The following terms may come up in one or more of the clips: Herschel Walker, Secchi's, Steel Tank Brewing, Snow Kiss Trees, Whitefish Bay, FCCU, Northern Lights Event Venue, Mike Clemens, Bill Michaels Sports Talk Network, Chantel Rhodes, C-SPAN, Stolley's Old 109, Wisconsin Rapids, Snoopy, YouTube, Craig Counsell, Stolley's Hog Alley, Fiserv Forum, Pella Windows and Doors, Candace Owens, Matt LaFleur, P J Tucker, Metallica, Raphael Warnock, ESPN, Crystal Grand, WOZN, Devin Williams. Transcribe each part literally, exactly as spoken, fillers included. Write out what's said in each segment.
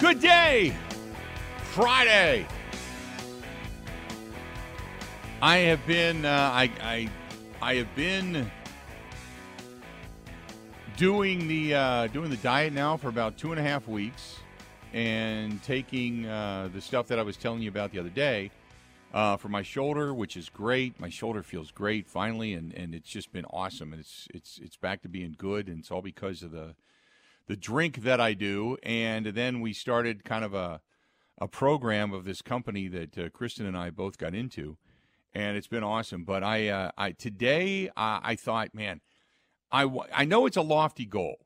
Good day, Friday. I have been, uh, I, I, I have been doing the uh, doing the diet now for about two and a half weeks, and taking uh, the stuff that I was telling you about the other day uh, for my shoulder, which is great. My shoulder feels great finally, and, and it's just been awesome. And it's it's it's back to being good, and it's all because of the. the drink that I do, and then we started kind of a a program of this company that uh, Kristen and I both got into, and it's been awesome. But I, uh, I today I, I thought, man, I, w- I know it's a lofty goal,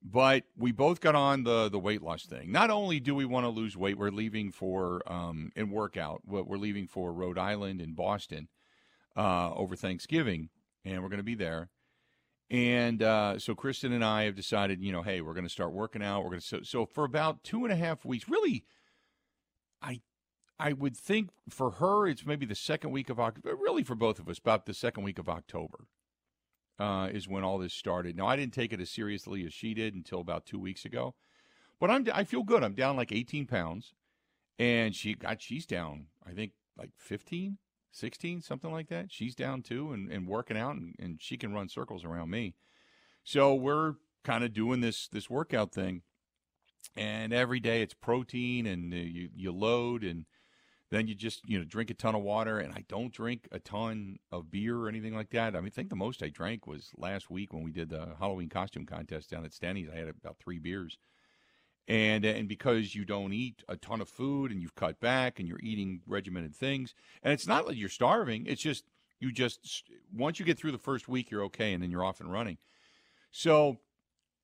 but we both got on the, the weight loss thing. Not only do we want to lose weight, we're leaving for um in workout, we're leaving for Rhode Island and Boston uh, over Thanksgiving, and we're going to be there. And uh, so Kristen and I have decided, you know, hey, we're going to start working out. We're going to so, so for about two and a half weeks. Really, I I would think for her it's maybe the second week of October. Really, for both of us, about the second week of October uh, is when all this started. Now, I didn't take it as seriously as she did until about two weeks ago, but I'm I feel good. I'm down like eighteen pounds, and she got she's down I think like fifteen, sixteen, something like that. She's down too and, and working out, and, and she can run circles around me. So we're kind of doing this this workout thing, and every day it's protein, and uh, you, you load, and then you just, you know, drink a ton of water. And I don't drink a ton of beer or anything like that. I mean, I think the most I drank was last week when we did the Halloween costume contest down at Stanley's. I had about three beers. And and because you don't eat a ton of food, and you've cut back, and you're eating regimented things, and it's not like you're starving. It's just you just once you get through the first week, you're okay, and then you're off and running. So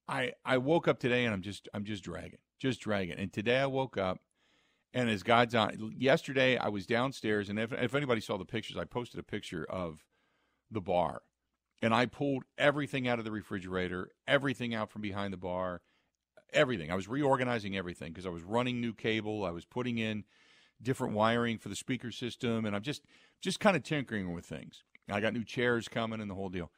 I I woke up today, and I'm just I'm just dragging, just dragging. And today I woke up, and as God's on. Yesterday I was downstairs, and if if anybody saw the pictures, I posted a picture of the bar, and I pulled everything out of the refrigerator, everything out from behind the bar. Everything. I was reorganizing everything because I was running new cable. I was putting in different wiring for the speaker system, and I'm just just kind of tinkering with things. I got new chairs coming and the whole deal.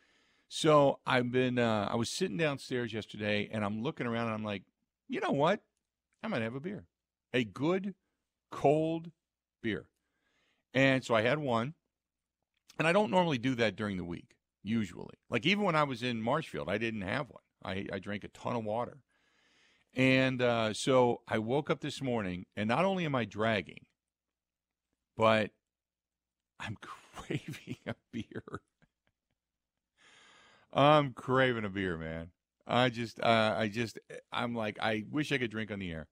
So I've been. Uh, I was sitting downstairs yesterday, and I'm looking around, and I'm like, you know what? I might have a beer, a good cold beer. And so I had one, and I don't normally do that during the week. Usually, like even when I was in Marshfield, I didn't have one. I I drank a ton of water. And uh, so I woke up this morning, and not only am I dragging, but I'm craving a beer. I'm craving a beer, man. I just, uh, I just, I'm like, I wish I could drink on the air.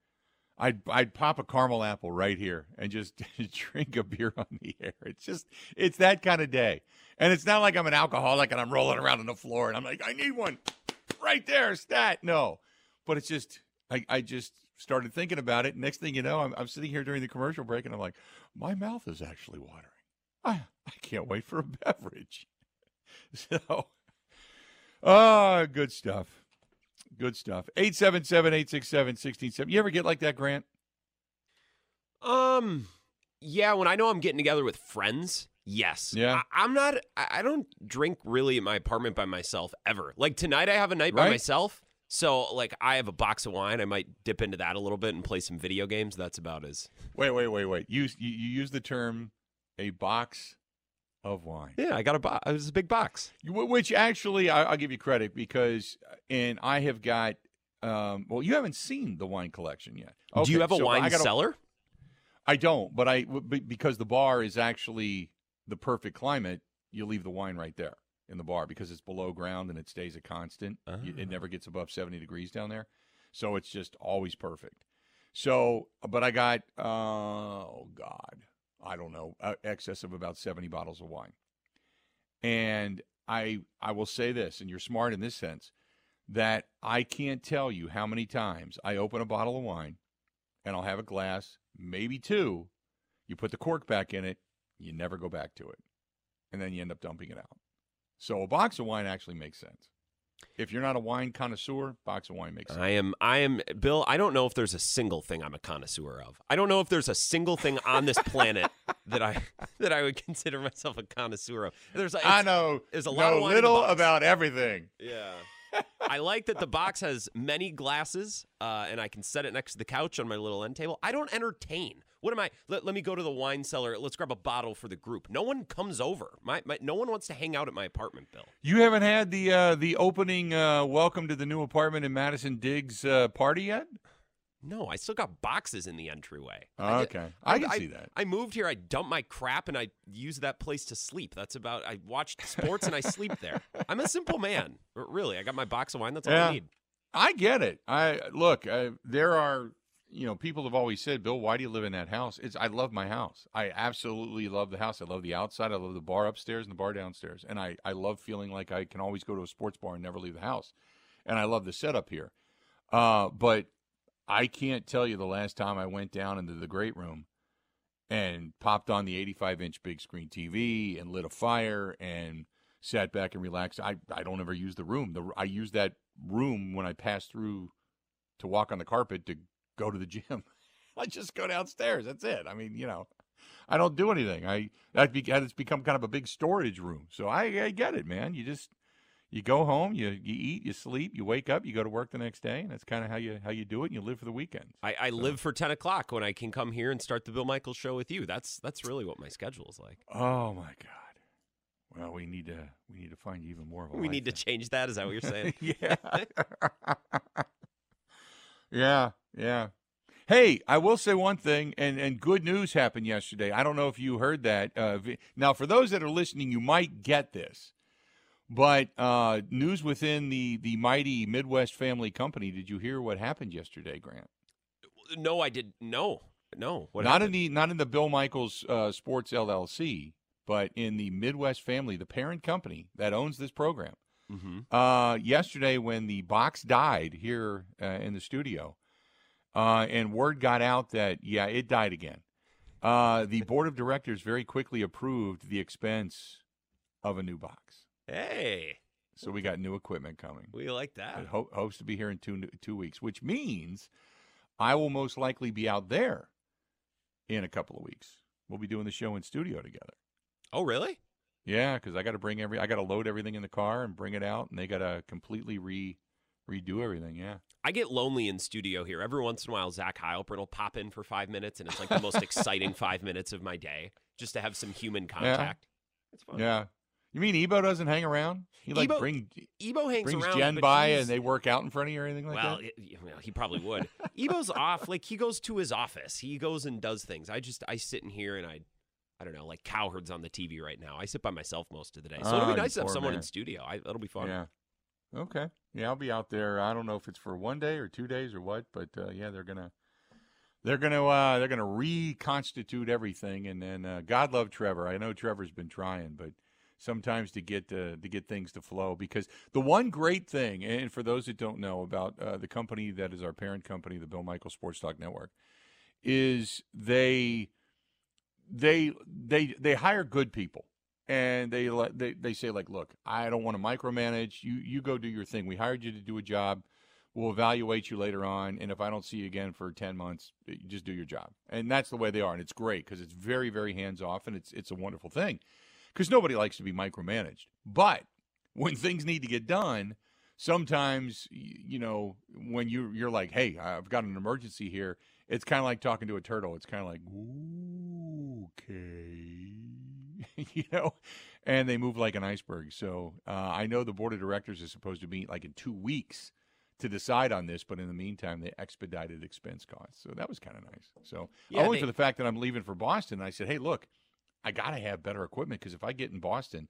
I'd, I'd pop a caramel apple right here and just drink a beer on the air. It's just, it's that kind of day. And it's not like I'm an alcoholic and I'm rolling around on the floor and I'm like, I need one right there, stat. No. But it's just, I, I just started thinking about it. Next thing you know, I'm, I'm sitting here during the commercial break, and I'm like, my mouth is actually watering. I, I can't wait for a beverage. So, ah, uh, good stuff. Good stuff. eight seven seven, eight six seven, one six seven zero. You ever get like that, Grant? Um, yeah, when I know I'm getting together with friends. Yes. Yeah. I, I'm not, I don't drink really at my apartment by myself ever. Like tonight I have a night right? by myself. So, like, I have a box of wine. I might dip into that a little bit and play some video games. That's about as... Wait, wait, wait, wait. You, you, you use the term a box of wine. Yeah, I got a box. It was a big box. Which, actually, I, I'll give you credit because... And I have got... Um, well, you haven't seen the wine collection yet. Okay, do you have a so wine I gotta, cellar? I don't, but I because the bar is actually the perfect climate, you leave the wine right there. In the bar because it's below ground and it stays a constant. Oh. It never gets above seventy degrees down there. So it's just always perfect. So, but I got, uh, oh God, I don't know, uh, excess of about seventy bottles of wine. And I, I will say this, and you're smart in this sense, that I can't tell you how many times I open a bottle of wine and I'll have a glass, maybe two, you put the cork back in it, you never go back to it. And then you end up dumping it out. So a box of wine actually makes sense. If you're not a wine connoisseur, box of wine makes sense. I am, I am, Bill, I don't know if there's a single thing I'm a connoisseur of. I don't know if there's a single thing on this planet that I that I would consider myself a connoisseur of. There's, I know, there's a lot know of wine little about everything. Yeah. I like that the box has many glasses, uh, and I can set it next to the couch on my little end table. I don't entertain. What am I? Let, let me go to the wine cellar. Let's grab a bottle for the group. No one comes over. My, my no one wants to hang out at my apartment, Bill. You haven't had the uh, the opening uh, welcome to the new apartment in Madison Diggs uh, party yet? No, I still got boxes in the entryway. Oh, okay. I, I can I, see that. I moved here. I dumped my crap, and I used that place to sleep. That's about I watched sports, and I sleep there. I'm a simple man. Really, I got my box of wine. That's all yeah, I need. I get it. I Look, I, there are, you know, people have always said, Bill, why do you live in that house? It's I love my house. I absolutely love the house. I love the outside. I love the bar upstairs and the bar downstairs. And I, I love feeling like I can always go to a sports bar and never leave the house. And I love the setup here. Uh, but I can't tell you the last time I went down into the great room and popped on the eighty-five inch big screen T V and lit a fire and sat back and relaxed. I, I don't ever use the room. The, I use that room when I pass through to walk on the carpet to go to the gym. I just go downstairs. That's it. I mean, you know, I don't do anything. I that be, It's become kind of a big storage room. So I, I get it, man. You just... You go home, you, you eat, you sleep, you wake up, you go to work the next day, and that's kind of how you how you do it, and you live for the weekends. I, I so. live for ten o'clock when I can come here and start the Bill Michaels show with you. That's that's really what my schedule is like. Oh, my God. Well, we need to we need to find you even more of a We need then. to change that. Is that what you're saying? Yeah. yeah, yeah. Hey, I will say one thing, and, and good news happened yesterday. I don't know if you heard that. Uh, now, for those that are listening, you might get this. But uh, news within the, the mighty Midwest family company. Did you hear what happened yesterday, Grant? No, I didn't. No, no. What not happened? in the not in the Bill Michaels uh, Sports L L C, but in the Midwest family, the parent company that owns this program. Mm-hmm. Uh, yesterday, when the box died here uh, in the studio, uh, and word got out that yeah, it died again. Uh, the board of directors very quickly approved the expense of a new box. Hey. So we got new equipment coming. We like that. It ho- hopes to be here in two two weeks, which means I will most likely be out there in a couple of weeks. We'll be doing the show in studio together. Oh, really? Yeah, because I got to bring every, I got to load everything in the car and bring it out, and they got to completely re redo everything. Yeah. I get lonely in studio here. Every once in a while, Zach Heilprin will pop in for five minutes, and it's like the most exciting five minutes of my day just to have some human contact. Yeah. It's fun. Yeah. You mean Ebo doesn't hang around? He like Ebo, bring Ebo hangs brings around, Jen by and they work out in front of you or anything like well, that? It, you know, he probably would. Ebo's off. Like, he goes to his office. He goes and does things. I just, I sit in here and I, I don't know, like Cowherd's on the T V right now. I sit by myself most of the day. So oh, it'll be nice to have someone man. in studio. I, that'll be fun. Yeah. Okay. Yeah, I'll be out there. I don't know if it's for one day or two days or what, but uh, yeah, they're going to. They're gonna uh, they're gonna reconstitute everything, and then uh, God love Trevor. I know Trevor's been trying, but sometimes to get uh, to get things to flow, because the one great thing, and for those that don't know about uh, the company that is our parent company, the Bill Michaels Sports Talk Network, is they they they they hire good people, and they they they say like, look, I don't want to micromanage. You you go do your thing. We hired you to do a job. We'll evaluate you later on, and if I don't see you again for ten months, just do your job. And that's the way they are, and it's great because it's very, very hands-off, and it's it's a wonderful thing. Because nobody likes to be micromanaged. But when things need to get done, sometimes, you know, when you, you're like, hey, I've got an emergency here, it's kind of like talking to a turtle. It's kind of like, okay, you know, and they move like an iceberg. So uh, I know the board of directors is supposed to meet like in two weeks to decide on this, but in the meantime, they expedited expense costs. So that was kind of nice. So yeah, only they- for the fact that I'm leaving for Boston, I said, hey, look, I gotta have better equipment, because if I get in Boston,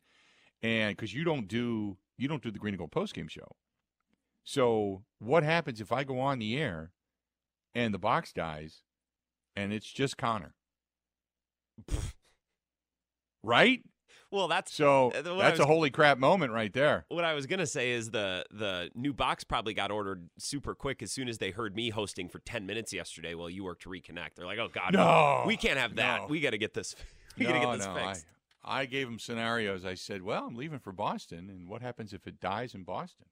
and because you don't do you don't do the Green and Gold postgame show, so what happens if I go on the air, and the box dies, and it's just Connor, right? Well, that's so that's was, a holy crap moment right there. What I was gonna say is the the new box probably got ordered super quick as soon as they heard me hosting for ten minutes yesterday while you worked to reconnect. They're like, oh God, no, we can't have that. No. We got to get this. We no, get this no, fixed. I, I gave him scenarios. I said, well, I'm leaving for Boston, and what happens if it dies in Boston?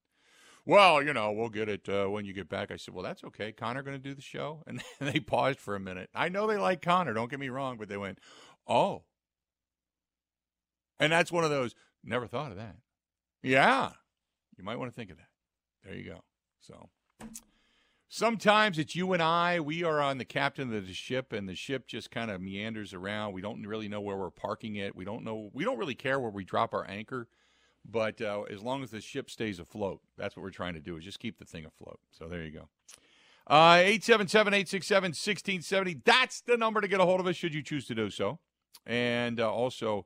Well, you know, we'll get it uh, when you get back. I said, well, that's okay. Connor going to do the show? And they paused for a minute. I know they like Connor, don't get me wrong, but they went, oh. And that's one of those, never thought of that. Yeah, you might want to think of that. There you go. So sometimes it's you and I. We are on the captain of the ship, and the ship just kind of meanders around. We don't really know where we're parking it. We don't know. We don't really care where we drop our anchor. But uh, as long as the ship stays afloat, that's what we're trying to do, is just keep the thing afloat. So there you go. Uh, eight seven seven, eight six seven, one six seven zero. That's the number to get a hold of us, should you choose to do so. And uh, also,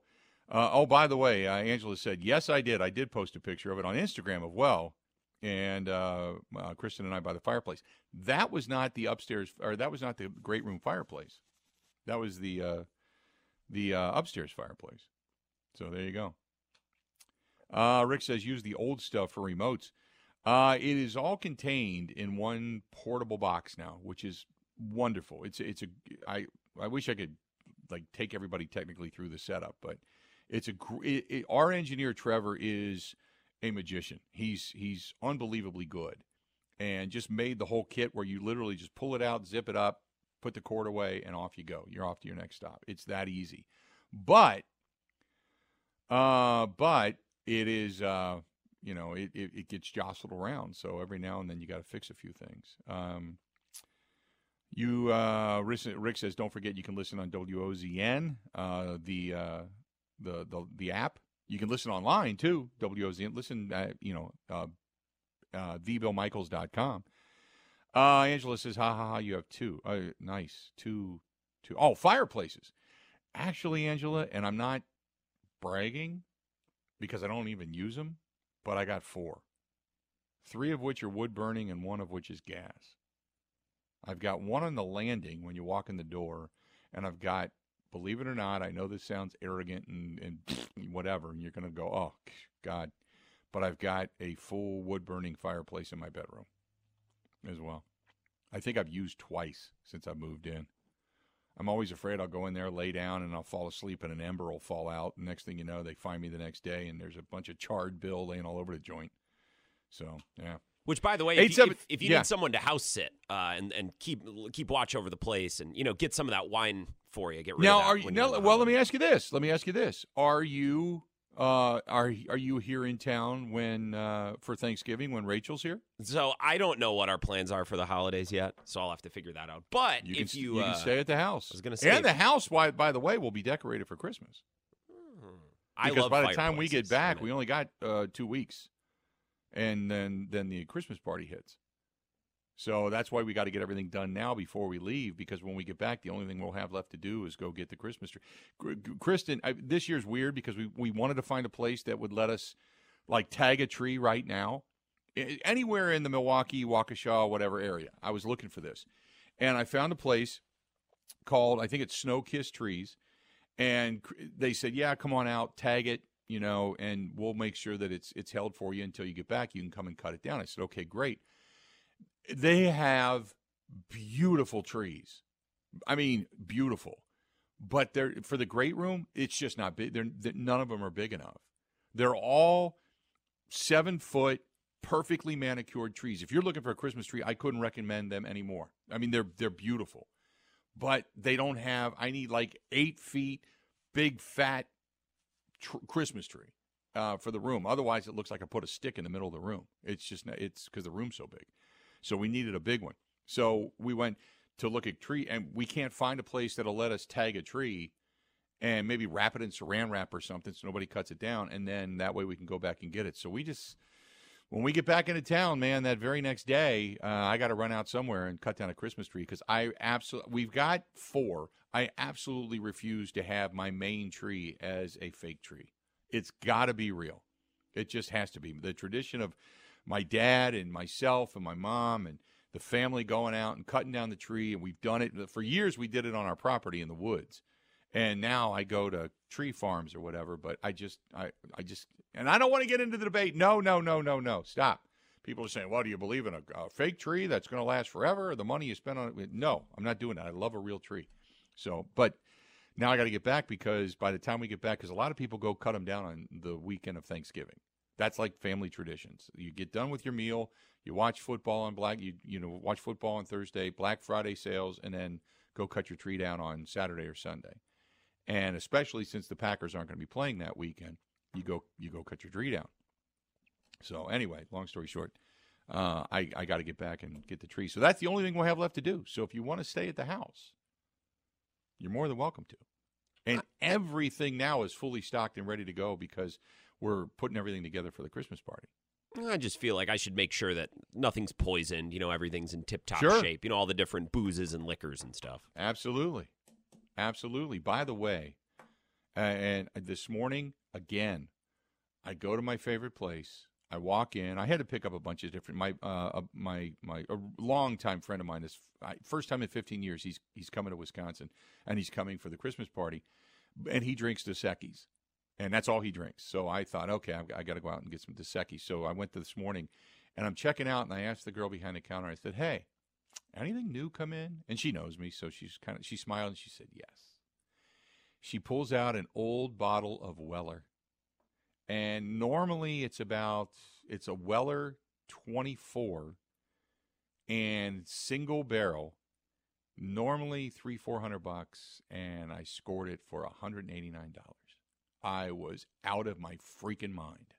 uh, oh, by the way, uh, Angela said, yes, I did. I did post a picture of it on Instagram as well. And uh, uh, Kristen and I by the fireplace. That was not the upstairs, or that was not the great room fireplace. That was the, uh, the uh, upstairs fireplace. So there you go. Uh, Rick says, use the old stuff for remotes. Uh, it is all contained in one portable box now, which is wonderful. It's, it's a, I, I wish I could like take everybody technically through the setup, but it's a, it, it, our engineer, Trevor, is a magician. He's, he's unbelievably good and just made the whole kit where you literally just pull it out, zip it up, put the cord away, and off you go. You're off to your next stop. It's that easy. But, uh, but, It is, uh, you know, it, it, it gets jostled around. So every now and then you got to fix a few things. Um, you, uh, Rick says, don't forget you can listen on W O Z N, uh, the, uh, the the the app. You can listen online too. W O Z N, listen, at, you know, uh, uh, the bill michaels dot com. Uh, Angela says, ha ha ha, you have two. Uh, nice, two, two. Oh, fireplaces. Actually, Angela, and I'm not bragging, because I don't even use them, but I got four. Three of which are wood burning and one of which is gas. I've got one on the landing when you walk in the door, and I've got, believe it or not, I know this sounds arrogant and, and whatever, and you're going to go, oh, God, but I've got a full wood burning fireplace in my bedroom as well. I think I've used twice since I moved in. I'm always afraid I'll go in there, lay down, and I'll fall asleep, and an ember will fall out. Next thing you know, they find me the next day, and there's a bunch of charred bill laying all over the joint. So, yeah. Which, by the way, Eight, if you, seven, if, if you yeah. need someone to house sit uh, and and keep keep watch over the place, and you know, get some of that wine for you, get rid now, of that. Are you, now, well, home. let me ask you this. Let me ask you this: Are you uh, are are you here in town when uh, for Thanksgiving when Rachel's here? So I don't know what our plans are for the holidays yet, so I'll have to figure that out. But you can, if you, you uh, can stay at the house, I was gonna say, and if, the house, by, by the way, will be decorated for Christmas. I because love by the time we get back, we only got uh, two weeks, and then then the Christmas party hits. So that's why we got to get everything done now before we leave, because when we get back, the only thing we'll have left to do is go get the Christmas tree. Kristen, I, this year's weird because we we wanted to find a place that would let us like tag a tree right now. Anywhere in the Milwaukee, Waukesha, whatever area. I was looking for this. And I found a place called, I think it's Snow Kiss Trees. And they said, yeah, come on out, tag it, you know, and we'll make sure that it's it's held for you until you get back. You can come and cut it down. I said, okay, great. They have beautiful trees. I mean, beautiful. But they're for the great room, it's just not big. They're, they're, none of them are big enough. They're all seven foot, perfectly manicured trees. If you're looking for a Christmas tree, I couldn't recommend them anymore. I mean, they're they're beautiful, but they don't have. I need like eight feet, big fat tr- Christmas tree uh, for the room. Otherwise, it looks like I put a stick in the middle of the room. It's just it's because the room's so big. So we needed a big one. So we went to look at tree, and we can't find a place that'll let us tag a tree and maybe wrap it in Saran wrap or something so nobody cuts it down, and then that way we can go back and get it. So we just. When we get back into town, man, that very next day, uh, I got to run out somewhere and cut down a Christmas tree because I absolutely we've got four. I absolutely refuse to have my main tree as a fake tree. It's got to be real. It just has to be. The tradition of my dad and myself and my mom and the family going out and cutting down the tree, and we've done it for years. We did it on our property in the woods. And now I go to tree farms or whatever, but I just, I, I just, and I don't want to get into the debate. No, no, no, no, no. Stop. People are saying, well, do you believe in a, a fake tree that's going to last forever? Or the money you spend on it? No, I'm not doing that. I love a real tree. So, but now I got to get back because by the time we get back, because a lot of people go cut them down on the weekend of Thanksgiving. That's like family traditions. You get done with your meal, you watch football on Black, you, you know, watch football on Thursday, Black Friday sales, and then go cut your tree down on Saturday or Sunday. And especially since the Packers aren't going to be playing that weekend, you go you go cut your tree down. So anyway, long story short, uh, I, I got to get back and get the tree. So that's the only thing we'll have left to do. So if you want to stay at the house, you're more than welcome to. And everything now is fully stocked and ready to go because we're putting everything together for the Christmas party. I just feel like I should make sure that nothing's poisoned, you know, everything's in tip-top sure. shape, you know, all the different boozes and liquors and stuff. Absolutely. Absolutely. By the way, uh, and this morning, again, I go to my favorite place. I walk in. I had to pick up a bunch of different, my uh, my my a longtime friend of mine, is first time in fifteen years, he's he's coming to Wisconsin, and he's coming for the Christmas party, and he drinks the Secchi's. And that's all he drinks. So I thought, okay, I've, I got to go out and get some Dasecki. So I went to this morning, and I'm checking out, and I asked the girl behind the counter. I said, "Hey, anything new come in?" And she knows me, so she's kind of she smiled and she said, "Yes." She pulls out an old bottle of Weller, and normally it's about it's a Weller twenty-four and single barrel, normally three four hundred bucks, and I scored it for a hundred and eighty nine dollars. I was out of my freaking mind.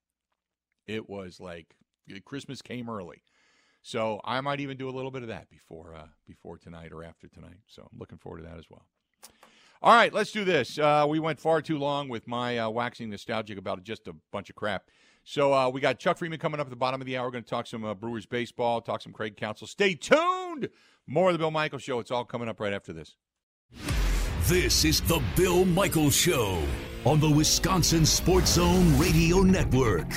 It was like Christmas came early. So I might even do a little bit of that before uh, before tonight or after tonight. So I'm looking forward to that as well. All right, let's do this. Uh, we went far too long with my uh, waxing nostalgic about just a bunch of crap. So uh, we got Chuck Freimund coming up at the bottom of the hour. We're going to talk some uh, Brewers baseball, talk some Craig Counsell. Stay tuned. More of the Bill Michaels Show. It's all coming up right after this. This is the Bill Michaels Show on the Wisconsin Sports Zone Radio Network.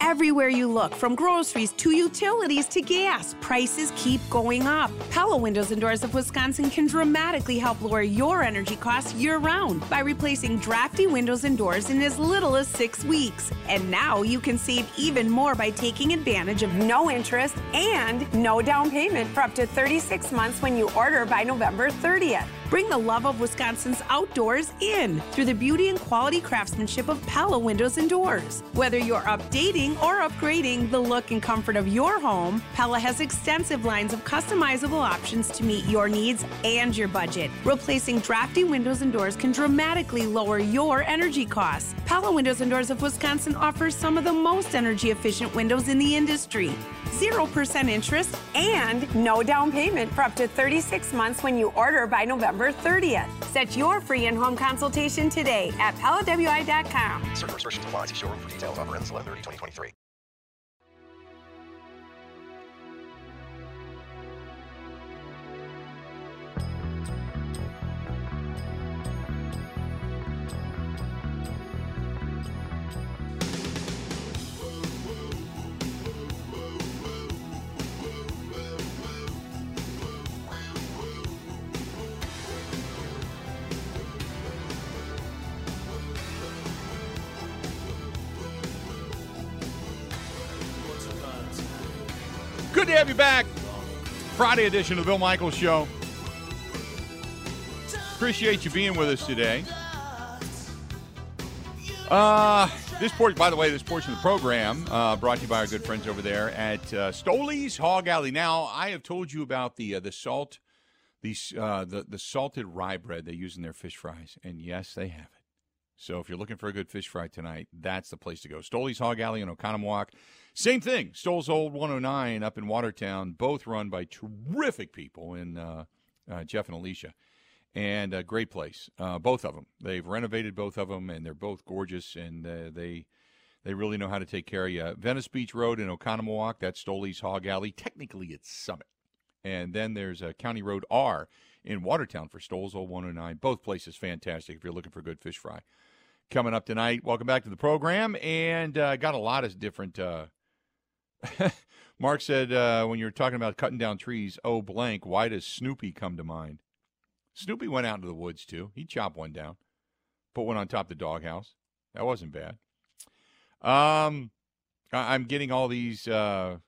Everywhere you look, from groceries to utilities to gas, prices keep going up. Pella Windows and Doors of Wisconsin can dramatically help lower your energy costs year-round by replacing drafty windows and doors in as little as six weeks. And now you can save even more by taking advantage of no interest and no down payment for up to thirty-six months when you order by November thirtieth. Bring the love of Wisconsin's outdoors in through the beauty and quality craftsmanship of Pella Windows and Doors. Whether you're updating or upgrading the look and comfort of your home, Pella has extensive lines of customizable options to meet your needs and your budget. Replacing drafty windows and doors can dramatically lower your energy costs. Pella Windows and Doors of Wisconsin offers some of the most energy-efficient windows in the industry. zero percent interest and no down payment for up to thirty-six months when you order by November thirtieth. Set your free in-home consultation today at Pella W I dot com. Search for restrictions apply. See showroom for details. Offer ends eleven thirty twenty twenty-three. Good to have you back. Friday edition of the Bill Michaels Show. Appreciate you being with us today. Uh, this portion, by the way, this portion of the program uh, brought to you by our good friends over there at uh, Stolley's Hog Alley. Now, I have told you about the uh, the salt, the, uh, the the salted rye bread they use in their fish fries, and yes, they have it. So if you're looking for a good fish fry tonight, that's the place to go. Stolley's Hog Alley in Oconomowoc. Same thing, Stolley's Old one oh nine up in Watertown, both run by terrific people in uh, uh, Jeff and Alicia, and a great place, uh, both of them. They've renovated both of them, and they're both gorgeous, and uh, they they really know how to take care of you. Venice Beach Road in Oconomowoc, that's Stolley's Hog Alley. Technically, it's Summit. And then there's uh, County Road R in Watertown for Stolley's Old one oh nine. Both places fantastic if you're looking for good fish fry. Coming up tonight, welcome back to the program, and uh, got a lot of different uh, – Mark said uh, when you were talking about cutting down trees, oh, blank, why does Snoopy come to mind? Snoopy went out into the woods, too. He chopped one down, put one on top of the doghouse. That wasn't bad. Um, I- I'm getting all these, uh,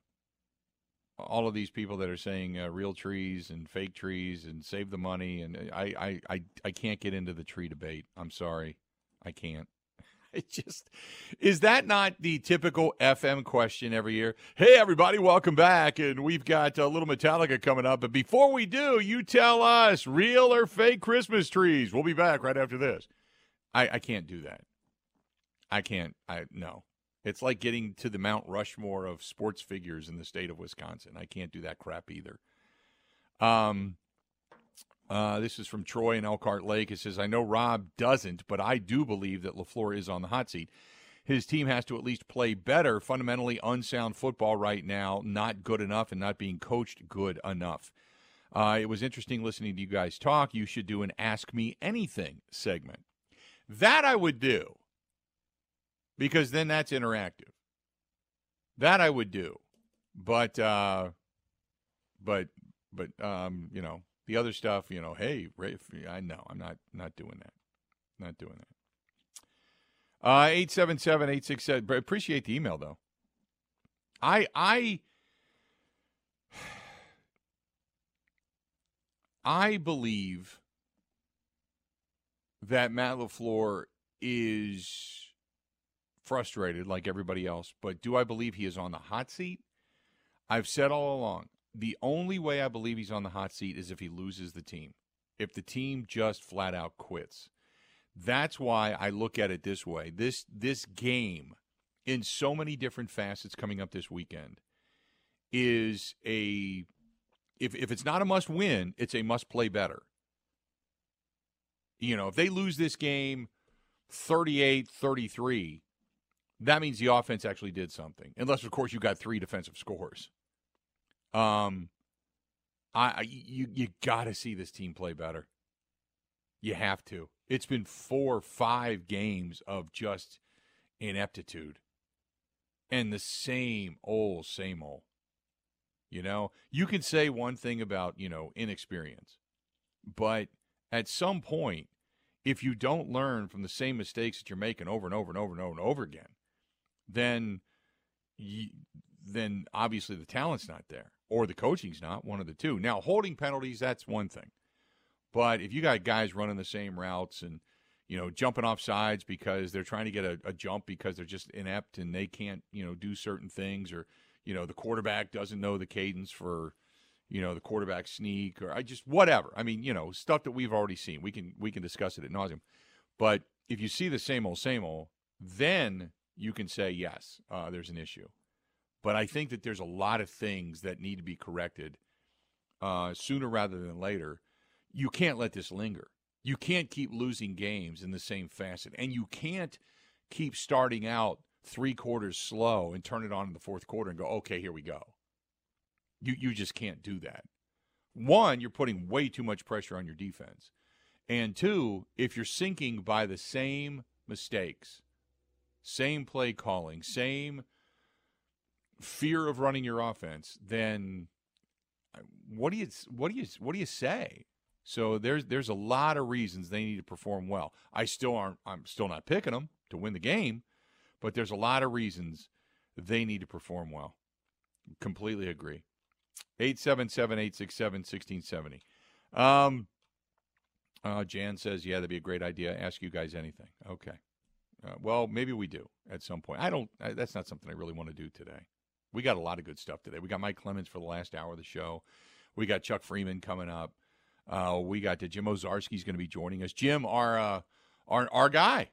all of these people that are saying uh, real trees and fake trees and save the money, and I, I, I, I can't get into the tree debate. I'm sorry. I can't. It just, is that not the typical F M question every year? Hey, everybody, welcome back. And we've got a little Metallica coming up. But before we do, you tell us, real or fake Christmas trees? We'll be back right after this. I, I can't do that. I can't. I no. It's like getting to the Mount Rushmore of sports figures in the state of Wisconsin. I can't do that crap either. Um, uh, this is from Troy in Elkhart Lake. It says, I know Rob doesn't, but I do believe that LaFleur is on the hot seat. His team has to at least play better, fundamentally unsound football right now, not good enough and not being coached good enough. Uh, it was interesting listening to you guys talk. You should do an Ask Me Anything segment. That I would do, because then that's interactive. That I would do. But, uh, but, but um, you know, the other stuff, you know, hey, I know, I'm not not doing that. Not doing that. Uh, eight seven seven, eight six seven. Appreciate the email, though. I, I, I believe that Matt LaFleur is frustrated like everybody else, but do I believe he is on the hot seat? I've said all along, the only way I believe he's on the hot seat is if he loses the team, if the team just flat out quits. That's why I look at it this way. This, this game, in so many different facets coming up this weekend, is a... If if it's not a must win, it's a must play better. You know, if they lose this game thirty-eight thirty-three, that means the offense actually did something. Unless, of course, you got three defensive scores. Um, I you you got to see this team play better. You have to. It's been four or five games of just ineptitude. And the same old, same old. You know, you can say one thing about, you know, inexperience, but at some point, if you don't learn from the same mistakes that you're making over and over and over and over and over again, then, you, then obviously the talent's not there or the coaching's not, one of the two. Now, holding penalties, that's one thing. But if you got guys running the same routes and, you know, jumping off sides because they're trying to get a, a jump because they're just inept and they can't, you know, do certain things, or, you know, the quarterback doesn't know the cadence for, you know, the quarterback sneak, or I just whatever. I mean, you know, stuff that we've already seen. We can we can discuss it ad nauseum. But if you see the same old, same old, then you can say, yes, uh, there's an issue. But I think that there's a lot of things that need to be corrected uh, sooner rather than later. You can't let this linger. You can't keep losing games in the same facet. And you can't keep starting out three quarters slow and turn it on in the fourth quarter and go, okay, here we go. You you just can't do that. One, you're putting way too much pressure on your defense. And two, if you're sinking by the same mistakes, same play calling, same fear of running your offense, then what do you what do you what do you say? So there's there's a lot of reasons they need to perform well. I still aren't I'm still not picking them to win the game. But there's a lot of reasons they need to perform well. Completely agree. eight seven seven, eight six seven, one six seven zero. Um, uh, Jan says, yeah, that'd be a great idea. Ask you guys anything. Okay. Uh, well, maybe we do at some point. I don't. I, that's not something I really want to do today. We got a lot of good stuff today. We got Mike Clemens for the last hour of the show. We got Chuck Freimund coming up. Uh, we got to Jim Owczarski is going to be joining us. Jim, our uh, our our guy.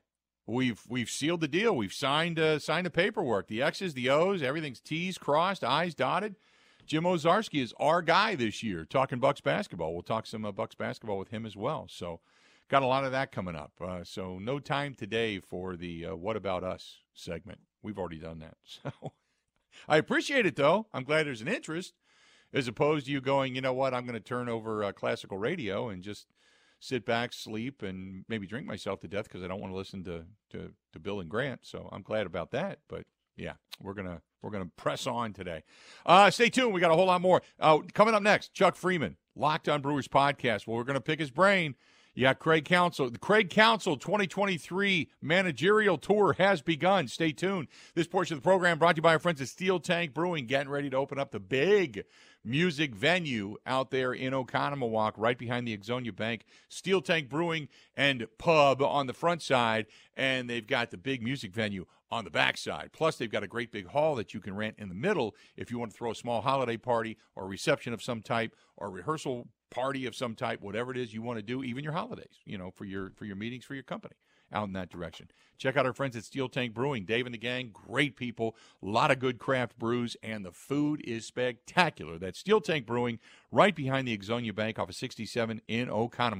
We've we've sealed the deal. We've signed uh, signed the paperwork. The X's, the O's, everything's T's crossed, I's dotted. Jim Owczarski is our guy this year, talking Bucks basketball. We'll talk some uh, Bucks basketball with him as well. So got a lot of that coming up. Uh, so no time today for the uh, What About Us segment. We've already done that. So I appreciate it, though. I'm glad there's an interest, as opposed to you going, you know what, I'm going to turn over uh, classical radio and just sit back, sleep, and maybe drink myself to death because I don't want to listen to, to to Bill and Grant. So I'm glad about that. But yeah, we're gonna we're gonna press on today. Uh, stay tuned. We got a whole lot more uh, coming up next. Chuck Freimund, Locked On Brewers podcast. Well, we're gonna pick his brain. You got Craig Counsell. The Craig Counsell twenty twenty-three managerial tour has begun. Stay tuned. This portion of the program brought to you by our friends at Steel Tank Brewing, getting ready to open up the big music venue out there in Oconomowoc, right behind the Exonia Bank. Steel Tank Brewing and Pub on the front side, and they've got the big music venue on the backside. Plus, they've got a great big hall that you can rent in the middle if you want to throw a small holiday party or reception of some type or rehearsal party of some type, whatever it is you want to do, even your holidays, you know, for your for your meetings, for your company. out in that direction. Check out our friends at Steel Tank Brewing. Dave and the gang, great people, a lot of good craft brews, and the food is spectacular. That's Steel Tank Brewing right behind the Exonia Bank off of sixty-seven in Oconomowoc.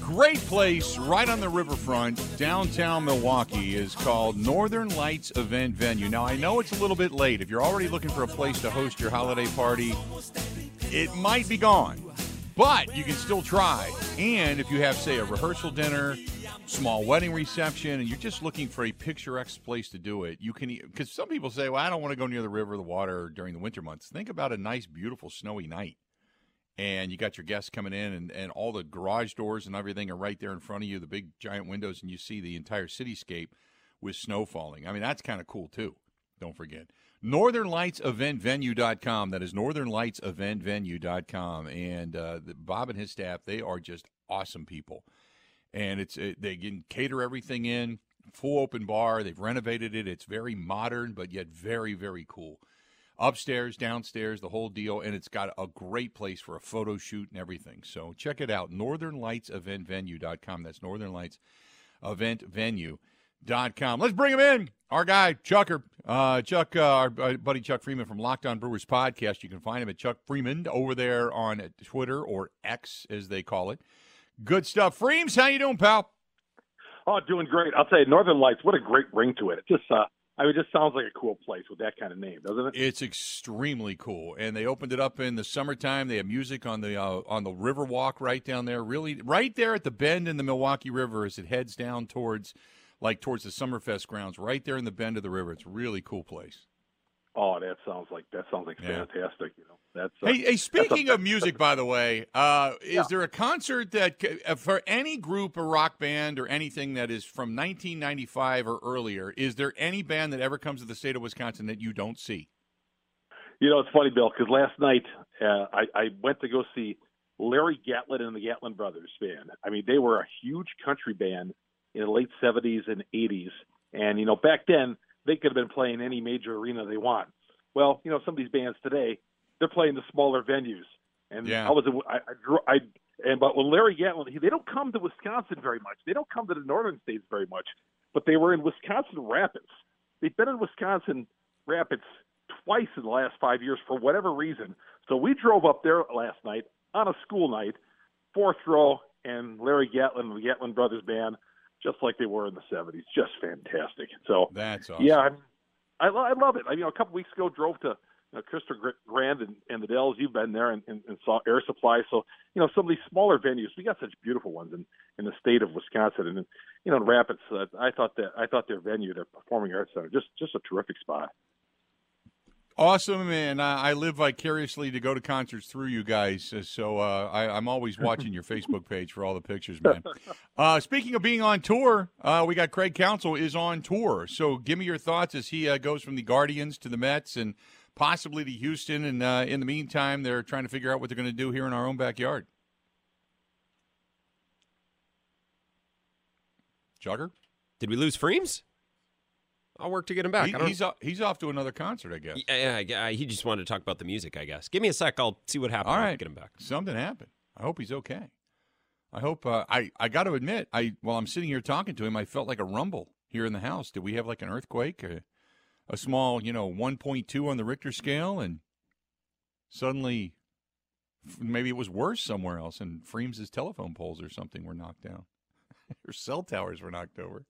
Great place right on the riverfront, downtown Milwaukee, is called Northern Lights Event Venue. Now, I know it's a little bit late. If you're already looking for a place to host your holiday party, it might be gone, but you can still try. And if you have, say, a rehearsal dinner, small wedding reception, and you're just looking for a picturesque place to do it, you can, because some people say, well, I don't want to go near the river or the water during the winter months. Think about a nice, beautiful, snowy night. And you got your guests coming in, and, and all the garage doors and everything are right there in front of you, the big giant windows, and you see the entire cityscape with snow falling. I mean, that's kind of cool, too. Don't forget. Northern Lights Event Venue dot com. That is Northern Lights Event Venue dot com. And uh, Bob and his staff, they are just awesome people. And it's it, they can cater everything in, full open bar. They've renovated it. It's very modern, but yet very, very cool. Upstairs, downstairs, the whole deal, and it's got a great place for a photo shoot and everything. So check it out, Northern Lights Event Venue dot com. That's Northern Lights Event Venue dot com. Let's bring him in, our guy, Chucker, uh, Chuck, uh, our buddy Chuck Freimund from Locked On Brewers Podcast. You can find him at Chuck Freimund over there on Twitter, or X as they call it. Good stuff. Freems, how you doing, pal? Oh, doing great. I'll tell you, Northern Lights, what a great ring to it. It just uh, – I mean, it just sounds like a cool place with that kind of name, doesn't it? It's extremely cool, and they opened it up in the summertime. They have music on the uh, on the river walk right down there, really right there at the bend in the Milwaukee River as it heads down towards, like towards the Summerfest grounds, right there in the bend of the river. It's a really cool place. Oh, that sounds like that sounds like yeah. fantastic. You know, that's uh, hey, hey. Speaking that's a, of music, by the way, uh, is yeah. there a concert that for any group or rock band or anything that is from nineteen ninety-five or earlier? Is there any band that ever comes to the state of Wisconsin that you don't see? You know, it's funny, Bill, because last night uh, I, I went to go see Larry Gatlin and the Gatlin Brothers band. I mean, they were a huge country band in the late seventies and eighties, and you know, back then, they could have been playing any major arena they want. Well, you know, some of these bands today, they're playing the smaller venues. And yeah. I was, I, I, I, and but when Larry Gatlin, they don't come to Wisconsin very much. They don't come to the northern states very much. But they were in Wisconsin Rapids. They've been in Wisconsin Rapids twice in the last five years for whatever reason. So we drove up there last night on a school night, fourth row, and Larry Gatlin and the Gatlin Brothers band, just like they were in the seventies, just fantastic. So that's awesome. Yeah, I, I, I love it. I, you know, a couple weeks ago, drove to you know, Crystal Grand and, and the Dells. You've been there and, and, and saw Air Supply. So you know, some of these smaller venues, we got such beautiful ones in, in the state of Wisconsin, and you know, in Rapids. Uh, I thought that I thought their venue, their Performing Arts Center, just just a terrific spot. Awesome, and I, I live vicariously to go to concerts through you guys, so uh, I, I'm always watching your Facebook page for all the pictures, man. Uh, speaking of being on tour, uh, we got Craig Counsell is on tour, so give me your thoughts as he uh, goes from the Guardians to the Mets and possibly to Houston, and uh, in the meantime, they're trying to figure out what they're going to do here in our own backyard. Jogger? Did we lose Freems? I'll work to get him back. He, I don't... He's, off, he's off to another concert, I guess. Yeah, yeah, he just wanted to talk about the music, I guess. Give me a sec. I'll see what happens. All right. I'll get him back. Something happened. I hope he's okay. I hope uh, – I, I got to admit, I while I'm sitting here talking to him, I felt like a rumble here in the house. Did we have like an earthquake, a, a small, you know, one point two on the Richter scale, and suddenly maybe it was worse somewhere else, and Freems' telephone poles or something were knocked down. Or cell towers were knocked over.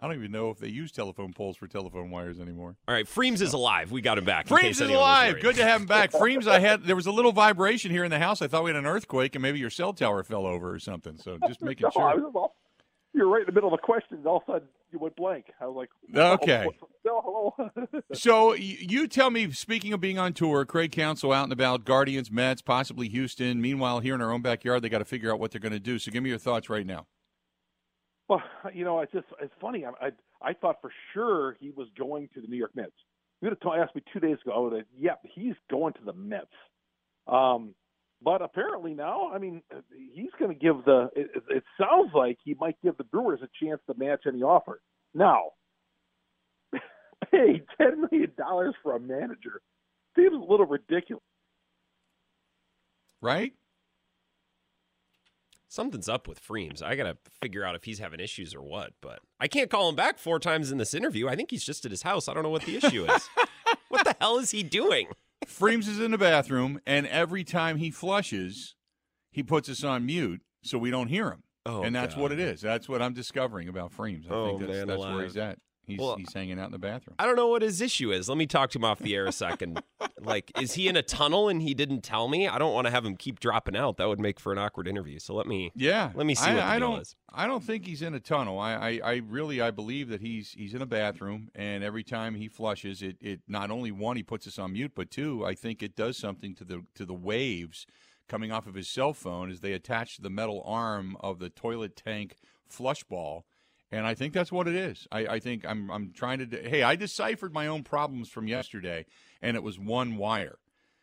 I don't even know if they use telephone poles for telephone wires anymore. All right, Freems is alive. We got him back. Freems is alive. Good to have him back. Freems, I had there was a little vibration here in the house. I thought we had an earthquake and maybe your cell tower fell over or something. So just making no, sure. I was all, you were right in the middle of a question, and all of a sudden you went blank. I was like, well, okay. No, hello. So you tell me, speaking of being on tour, Craig Counsell out and about, Guardians, Mets, possibly Houston. Meanwhile, here in our own backyard, they got to figure out what they're going to do. So give me your thoughts right now. Well, you know, it's just it's funny. I, I I thought for sure he was going to the New York Mets. you would have asked me two days ago, I would have, yep, he's going to the Mets. Um, but apparently now, I mean, he's going to give the, it, it sounds like he might give the Brewers a chance to match any offer. Now, pay ten million dollars for a manager seems a little ridiculous. Right? Something's up with Freems. I got to figure out if he's having issues or what, but I can't call him back four times in this interview. I think he's just at his house. I don't know what the issue is. What the hell is he doing? Freems is in the bathroom, and every time he flushes, he puts us on mute so we don't hear him. Oh, and that's God. What it is. That's what I'm discovering about Freems. I oh, think that's, man, that's where he's at. He's, well, he's hanging out in the bathroom. I don't know what his issue is. Let me talk to him off the air a second. Like, is he in a tunnel and he didn't tell me? I don't want to have him keep dropping out. That would make for an awkward interview. So let me yeah, let me see I, what the I deal don't, is. I don't think he's in a tunnel. I, I, I really I believe that he's he's in a bathroom, and every time he flushes, it it not only one, he puts us on mute, but two, I think it does something to the to the waves coming off of his cell phone as they attach to the metal arm of the toilet tank flush ball. And I think that's what it is. I, I think I'm I'm trying to de- – hey, I deciphered my own problems from yesterday, and it was one wire.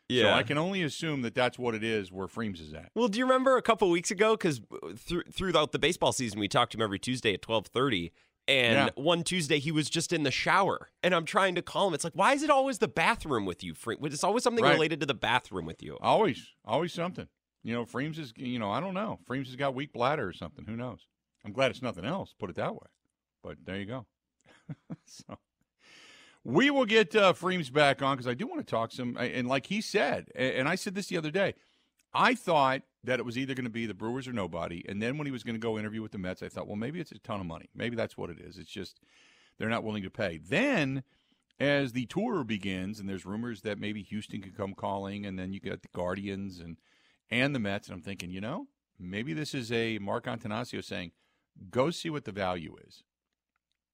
Yeah. So I can only assume that that's what it is where Freems is at. Well, do you remember a couple weeks ago? Because th- throughout the baseball season, we talked to him every Tuesday at twelve thirty, and yeah. one Tuesday he was just in the shower, and I'm trying to call him. It's like, why is it always the bathroom with you, Freems? It's always something right. related to the bathroom with you. Always. Always something. You know, Freems is – you know, I don't know. Freems has got weak bladder or something. Who knows? I'm glad it's nothing else, put it that way. But there you go. So we will get uh, Freems back on because I do want to talk some. And like he said, and I said this the other day, I thought that it was either going to be the Brewers or nobody. And then when he was going to go interview with the Mets, I thought, well, maybe it's a ton of money. Maybe that's what it is. It's just they're not willing to pay. Then as the tour begins and there's rumors that maybe Houston could come calling, and then you got the Guardians and, and the Mets. And I'm thinking, you know, maybe this is a Mark Attanasio saying, go see what the value is,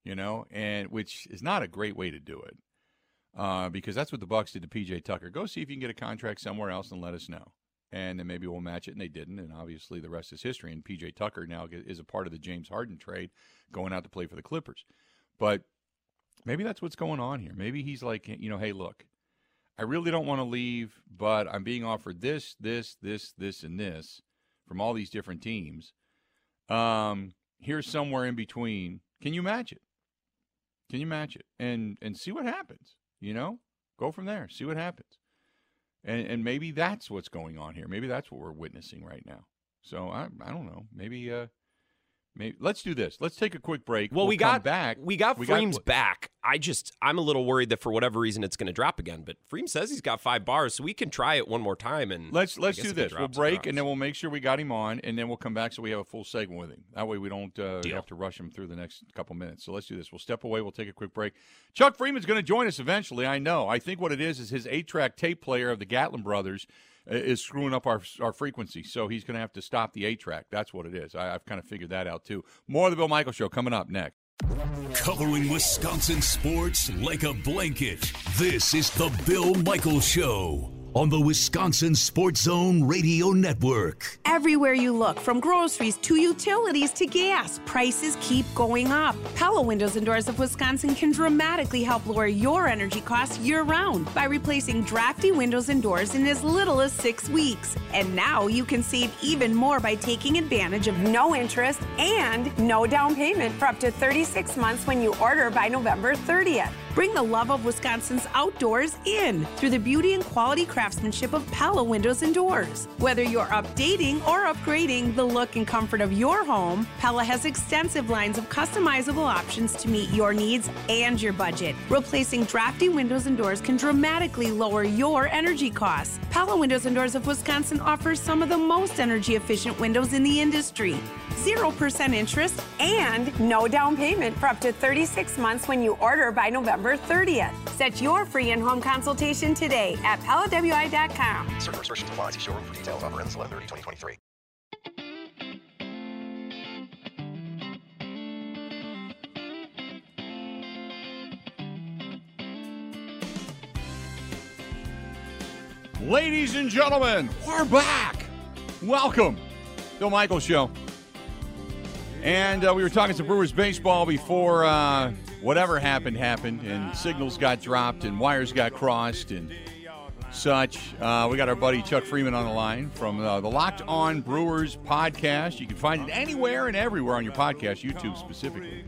you know, and which is not a great way to do it uh, because that's what the Bucks did to P J Tucker. Go see if you can get a contract somewhere else and let us know. And then maybe we'll match it, and they didn't, and obviously the rest is history. And P J Tucker now is a part of the James Harden trade going out to play for the Clippers. But maybe that's what's going on here. Maybe he's like, you know, hey, look, I really don't want to leave, but I'm being offered this, this, this, this, and this from all these different teams. Um... Here's somewhere in between. Can you match it? Can you match it? And and see what happens, you know? Go from there. See what happens. And and maybe that's what's going on here. Maybe that's what we're witnessing right now. So I I don't know. Maybe uh maybe let's do this. Let's take a quick break. Well, we'll we, got, back. we got we got Freems back. I just I'm a little worried that for whatever reason it's going to drop again, but Freems says he's got five bars, so we can try it one more time and Let's let's do this. We'll break and then we'll make sure we got him on, and then we'll come back so we have a full segment with him. That way we don't uh, have to rush him through the next couple minutes. So let's do this. We'll step away, we'll take a quick break. Chuck Freeman's going to join us eventually. I know. I think what it is is his eight-track tape player of the Gatlin Brothers is screwing up our our frequency, so he's going to have to stop the eight-track. That's what it is. I, I've kind of figured that out, too. More of the Bill Michaels Show coming up next. Covering Wisconsin sports like a blanket, this is the Bill Michaels Show on the Wisconsin Sports Zone Radio Network. Everywhere you look, from groceries to utilities to gas, prices keep going up. Pella Windows and Doors of Wisconsin can dramatically help lower your energy costs year-round by replacing drafty windows and doors in as little as six weeks. And now you can save even more by taking advantage of no interest and no down payment for up to thirty-six months when you order by November thirtieth. Bring the love of Wisconsin's outdoors in through the beauty and quality craftsmanship of Pella Windows and Doors. Whether you're updating or upgrading the look and comfort of your home, Pella has extensive lines of customizable options to meet your needs and your budget. Replacing drafty windows and doors can dramatically lower your energy costs. Pella Windows and Doors of Wisconsin offers some of the most energy-efficient windows in the industry. zero percent interest and no down payment for up to thirty-six months when you order by November thirtieth. Set your free in-home consultation today at Pella W I dot com. Certain restrictions apply. See showroom for details. Offer ends eleven thirty twenty twenty-three. Ladies and gentlemen, we're back. Welcome to Bill Michaels Show. And uh, we were talking some Brewers baseball before uh, whatever happened, happened, and signals got dropped and wires got crossed and such. Uh, we got our buddy Chuck Freimund on the line from uh, the Locked On Brewers podcast. You can find it anywhere and everywhere on your podcast, YouTube specifically.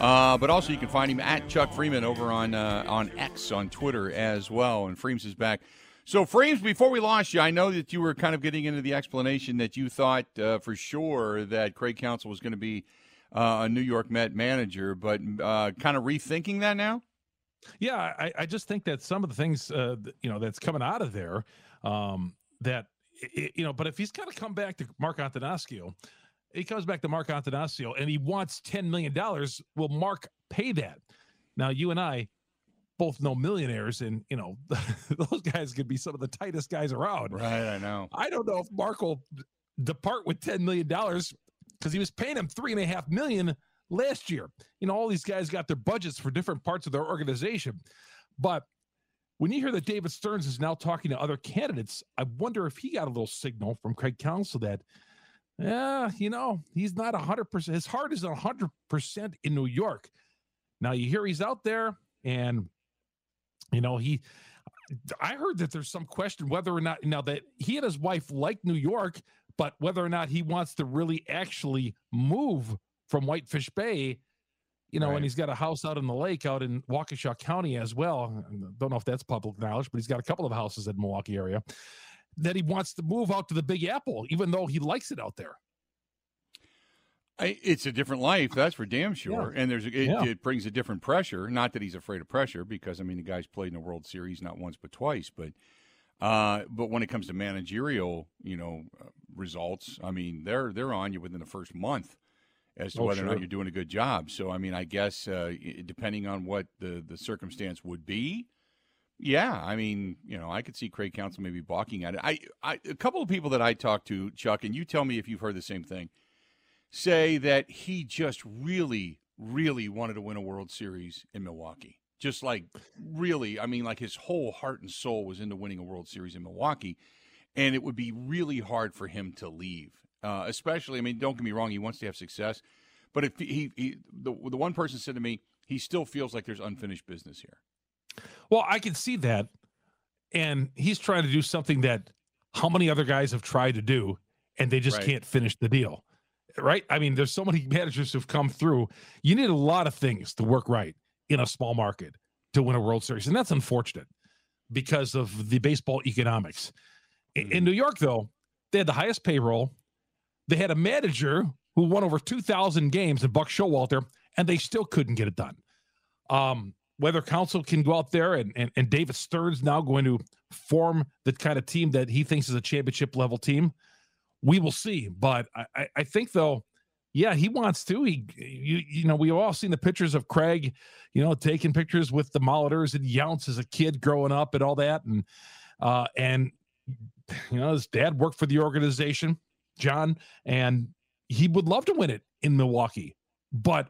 Uh, but also you can find him at Chuck Freimund over on uh, on X, on Twitter as well. And Freems is back. So, Frames, before we lost you, I know that you were kind of getting into the explanation that you thought uh, for sure that Craig Counsell was going to be uh, a New York Met manager, but uh, kind of rethinking that now? Yeah, I, I just think that some of the things, uh, you know, that's coming out of there um, that, it, you know, but if he's got to come back to Mark Attanasio, he comes back to Mark Attanasio and he wants ten million dollars, will Mark pay that? Now, you and I both know millionaires, and you know those guys could be some of the tightest guys around. Right, I know. I don't know if Mark will depart with ten million dollars because he was paying him three and a half million last year. You know, all these guys got their budgets for different parts of their organization. But when you hear that David Stearns is now talking to other candidates, I wonder if he got a little signal from Craig Counsell that, yeah, you know, he's not a hundred percent. His heart isn't a hundred percent in New York. Now you hear he's out there and. You know, he, I heard that there's some question whether or not, now that he and his wife like New York, but whether or not he wants to really actually move from Whitefish Bay, you know, right. And he's got a house out in the lake out in Waukesha County as well. I don't know if that's public knowledge, but he's got a couple of houses in Milwaukee area that he wants to move out to the Big Apple, even though he likes it out there. I, it's a different life, that's for damn sure. Yeah. And there's it, yeah. it brings a different pressure. Not that he's afraid of pressure, because I mean the guy's played in the World Series not once but twice. But uh, but when it comes to managerial, you know, uh, results, I mean they're they're on you within the first month as to oh, whether sure. or not you're doing a good job. So I mean I guess uh, depending on what the the circumstance would be, yeah. I mean you know I could see Craig Counsell maybe balking at it. I, I a couple of people that I talked to, Chuck, and you tell me if you've heard the same thing. Say that he just really, really wanted to win a World Series in Milwaukee. Just like really, I mean, like his whole heart and soul was into winning a World Series in Milwaukee, and it would be really hard for him to leave. Uh, especially, I mean, don't get me wrong, he wants to have success, but if he, he the, the one person said to me, he still feels like there's unfinished business here. Well, I can see that, and he's trying to do something that how many other guys have tried to do, and they just right. can't finish the deal. Right? I mean, there's so many managers who've come through. You need a lot of things to work right in a small market to win a World Series. And that's unfortunate because of the baseball economics. In, in New York, though, they had the highest payroll. They had a manager who won over two thousand games in Buck Showalter, and they still couldn't get it done. Um, whether Counsell can go out there and, and, and David Stearns now going to form the kind of team that he thinks is a championship-level team, we will see, but I, I think though, yeah, he wants to. He, you, you know, we've all seen the pictures of Craig, you know, taking pictures with the Molitors and Younts as a kid growing up and all that, and uh, and you know, his dad worked for the organization, John, and he would love to win it in Milwaukee, but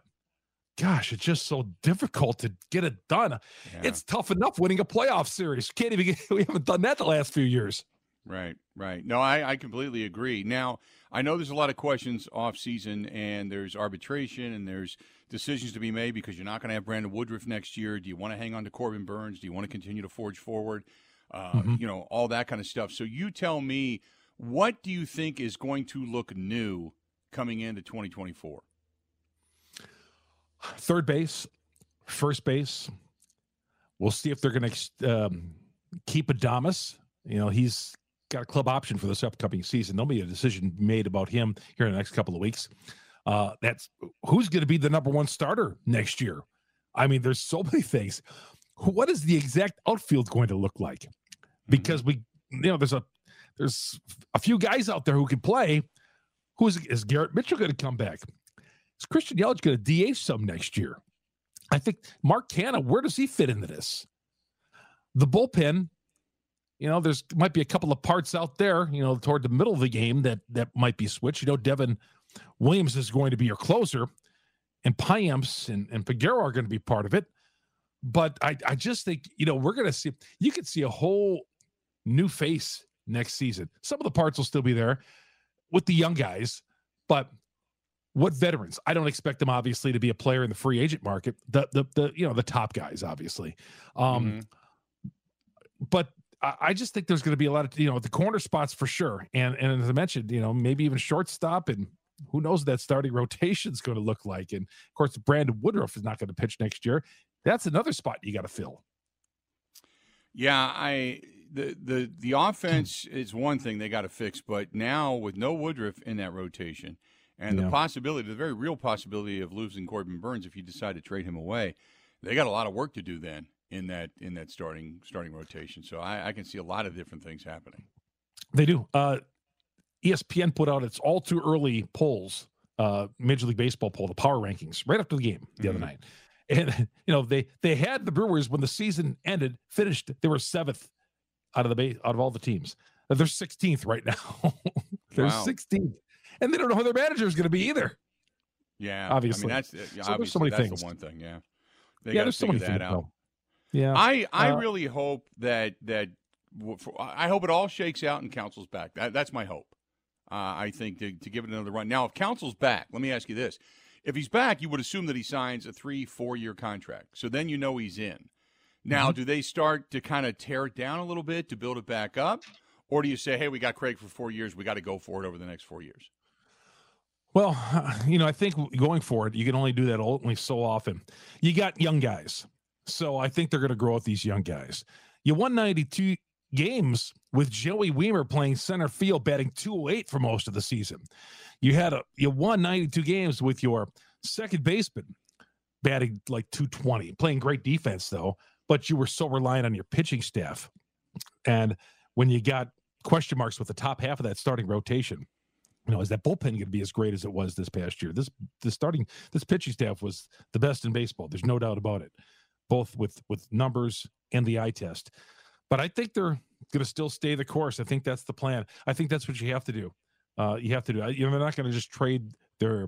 gosh, it's just so difficult to get it done. Yeah. It's tough enough winning a playoff series. Can't even get, we haven't done that the last few years. Right, right. No, I, I completely agree. Now, I know there's a lot of questions off season, and there's arbitration, and there's decisions to be made because you're not going to have Brandon Woodruff next year. Do you want to hang on to Corbin Burns? Do you want to continue to forge forward? Uh, mm-hmm. You know, all that kind of stuff. So you tell me, what do you think is going to look new coming into twenty twenty-four? Third base, first base. We'll see if they're going to um, keep Adames. You know, he's got a club option for this upcoming season. There'll be a decision made about him here in the next couple of weeks. Uh, that's who's going to be the number one starter next year. I mean, there's so many things. What is the exact outfield going to look like? Because we, you know, there's a there's a few guys out there who can play. Who is, is Garrett Mitchell going to come back? Is Christian Yelich going to D H some next year? I think Mark Hanna, where does he fit into this? The bullpen. You know, there's might be a couple of parts out there, you know, toward the middle of the game that that might be switched. You know, Devin Williams is going to be your closer, and Piamps and, and Peguero are going to be part of it. But I, I just think, you know, we're going to see, you could see a whole new face next season. Some of the parts will still be there with the young guys, but what veterans? I don't expect them obviously to be a player in the free agent market. The the the you know the top guys obviously, um, mm-hmm. but I, I just think there's going to be a lot of you know the corner spots for sure, and and as I mentioned, you know maybe even shortstop, and who knows what that starting rotation is going to look like. And of course, Brandon Woodruff is not going to pitch next year. That's another spot you got to fill. Yeah, I the the the offense is one thing they got to fix, but now with no Woodruff in that rotation. And yeah. the possibility, the very real possibility of losing Corbin Burns if you decide to trade him away, they got a lot of work to do then in that in that starting starting rotation. So I, I can see a lot of different things happening. They do. Uh, E S P N put out its all too early polls, uh, Major League Baseball poll, the power rankings, right after the game the mm-hmm. other night. And you know they they had the Brewers when the season ended, finished. They were seventh out of the base, out of all the teams. They're sixteenth right now. They're wow. sixteenth. And they don't know who their manager is going to be either. Yeah, obviously. I mean, that's yeah, so obviously, so many that's things. The one thing. Yeah, they yeah, got to figure so that out. Know. Yeah, I, I uh, really hope that that for, I hope it all shakes out and Counsell's back. That, that's my hope. Uh, I think to to give it another run. Now, if Counsell's back, let me ask you this: if he's back, you would assume that he signs a three, four-year contract. So then you know he's in. Now, mm-hmm. do they start to kind of tear it down a little bit to build it back up, or do you say, "Hey, we got Craig for four years. We got to go for it over the next four years"? Well, you know, I think going forward, you can only do that only so often. You got young guys. So I think they're going to grow with these young guys. You won ninety-two games with Joey Weimer playing center field, batting two oh eight for most of the season. You had a, you won ninety-two games with your second baseman batting like two twenty, playing great defense though, but you were so reliant on your pitching staff. And when you got question marks with the top half of that starting rotation, you know, is that bullpen going to be as great as it was this past year? This the starting this pitching staff was the best in baseball. There's no doubt about it, both with with numbers and the eye test. But I think they're going to still stay the course. I think that's the plan. I think that's what you have to do. Uh, you have to do. You know, they're not going to just trade their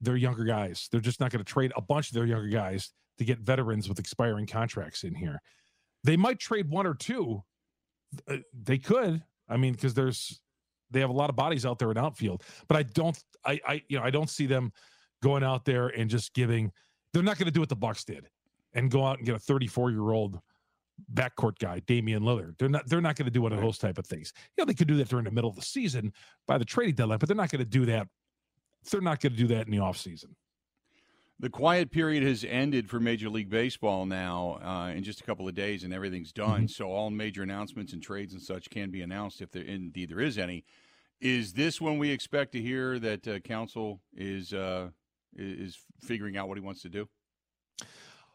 their younger guys. They're just not going to trade a bunch of their younger guys to get veterans with expiring contracts in here. They might trade one or two. Uh, they could. I mean, because there's. They have a lot of bodies out there in outfield, but I don't, I, I, you know, I don't see them going out there and just giving. They're not going to do what the Bucks did and go out and get a thirty-four year old backcourt guy, Damian Lillard. They're not, they're not going to do one of those type of things. You know, they could do that during the middle of the season by the trading deadline, but they're not going to do that. They're not going to do that in the off season. The quiet period has ended for Major League Baseball now uh, in just a couple of days, and everything's done. Mm-hmm. So all major announcements and trades and such can be announced if there indeed there is any. Is this when we expect to hear that uh, Counsell is uh, is figuring out what he wants to do?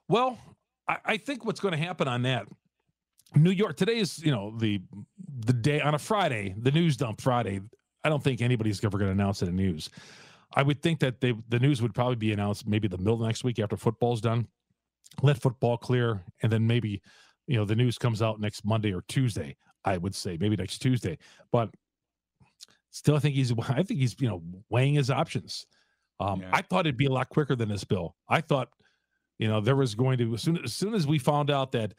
Well, I, I think what's going to happen on that, New York today is you know the the day on a Friday, the news dump Friday. I don't think anybody's ever going to announce it in news. I would think that they, the news would probably be announced maybe the middle of next week after football's done. Let football clear, and then maybe you know the news comes out next Monday or Tuesday. I would say maybe next Tuesday, but still, I think he's I think he's you know weighing his options. Um, yeah. I thought it'd be a lot quicker than this, Bill. I thought you know there was going to as soon as soon as we found out that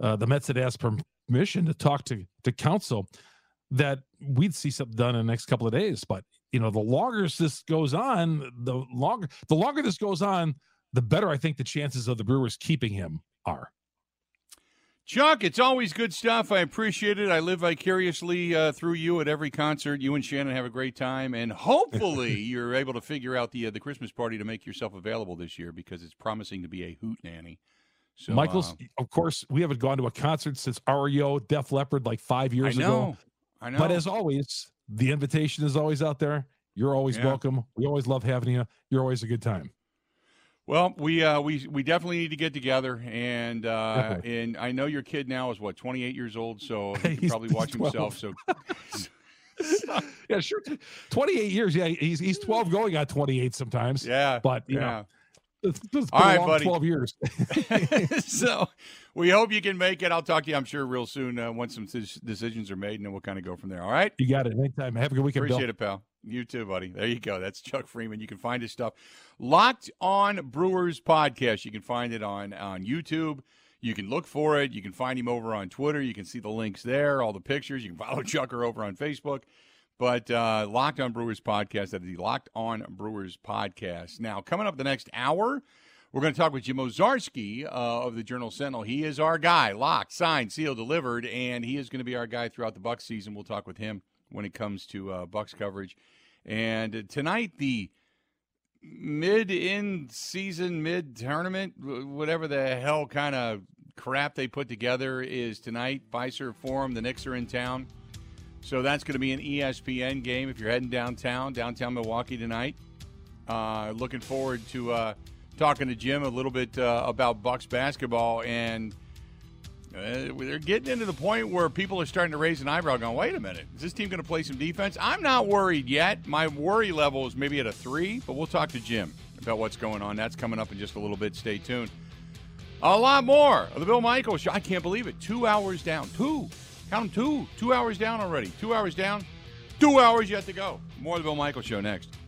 uh, the Mets had asked permission to talk to to Counsell, that we'd see something done in the next couple of days, but. You know, the longer this goes on, the longer the longer this goes on, the better I think the chances of the Brewers keeping him are. Chuck, it's always good stuff. I appreciate it. I live vicariously uh, through you at every concert. You and Shannon have a great time, and hopefully you're able to figure out the uh, the Christmas party to make yourself available this year because it's promising to be a hoot nanny. So, Michaels, uh, of course, we haven't gone to a concert since R E O, Def Leppard, like five years I know, ago. I know. But as always. The invitation is always out there. You're always yeah. welcome. We always love having you. You're always a good time. Well, we uh, we we definitely need to get together. And uh, and I know your kid now is what twenty-eight years old, so he can probably watch twelve. Himself. So yeah, sure, twenty-eight years. Yeah, he's he's twelve going on twenty-eight sometimes. Yeah, but you yeah. know. It's, it's all right, buddy. twelve years. So we hope you can make it. I'll talk to you, I'm sure, real soon uh, once some t- decisions are made, and then we'll kind of go from there. All right? You got it. Anytime. Have a good weekend, Appreciate Bill. It, pal. You too, buddy. There you go. That's Chuck Freimund. You can find his stuff. Locked on Brewers podcast. You can find it on, on YouTube. You can look for it. You can find him over on Twitter. You can see the links there, all the pictures. You can follow Chucker over on Facebook. But uh, Locked On Brewers podcast, that is the Locked On Brewers podcast. Now, coming up the next hour, we're going to talk with Jim Owczarski uh, of the Journal Sentinel. He is our guy, locked, signed, sealed, delivered, and he is going to be our guy throughout the Bucs season. We'll talk with him when it comes to uh, Bucs coverage. And uh, tonight, the mid-in season, mid-tournament, whatever the hell kind of crap they put together is tonight. Fiserv Forum, the Knicks are in town. So that's going to be an E S P N game if you're heading downtown, downtown Milwaukee tonight. Uh, looking forward to uh, talking to Jim a little bit uh, about Bucs basketball. And uh, they're getting into the point where people are starting to raise an eyebrow going, wait a minute, is this team going to play some defense? I'm not worried yet. My worry level is maybe at a three, but we'll talk to Jim about what's going on. That's coming up in just a little bit. Stay tuned. A lot more of the Bill Michaels Show. I can't believe it. Two hours down. Two. Count them, two. Two hours down already. Two hours down. Two hours yet to go. More of the Bill Michaels Show next.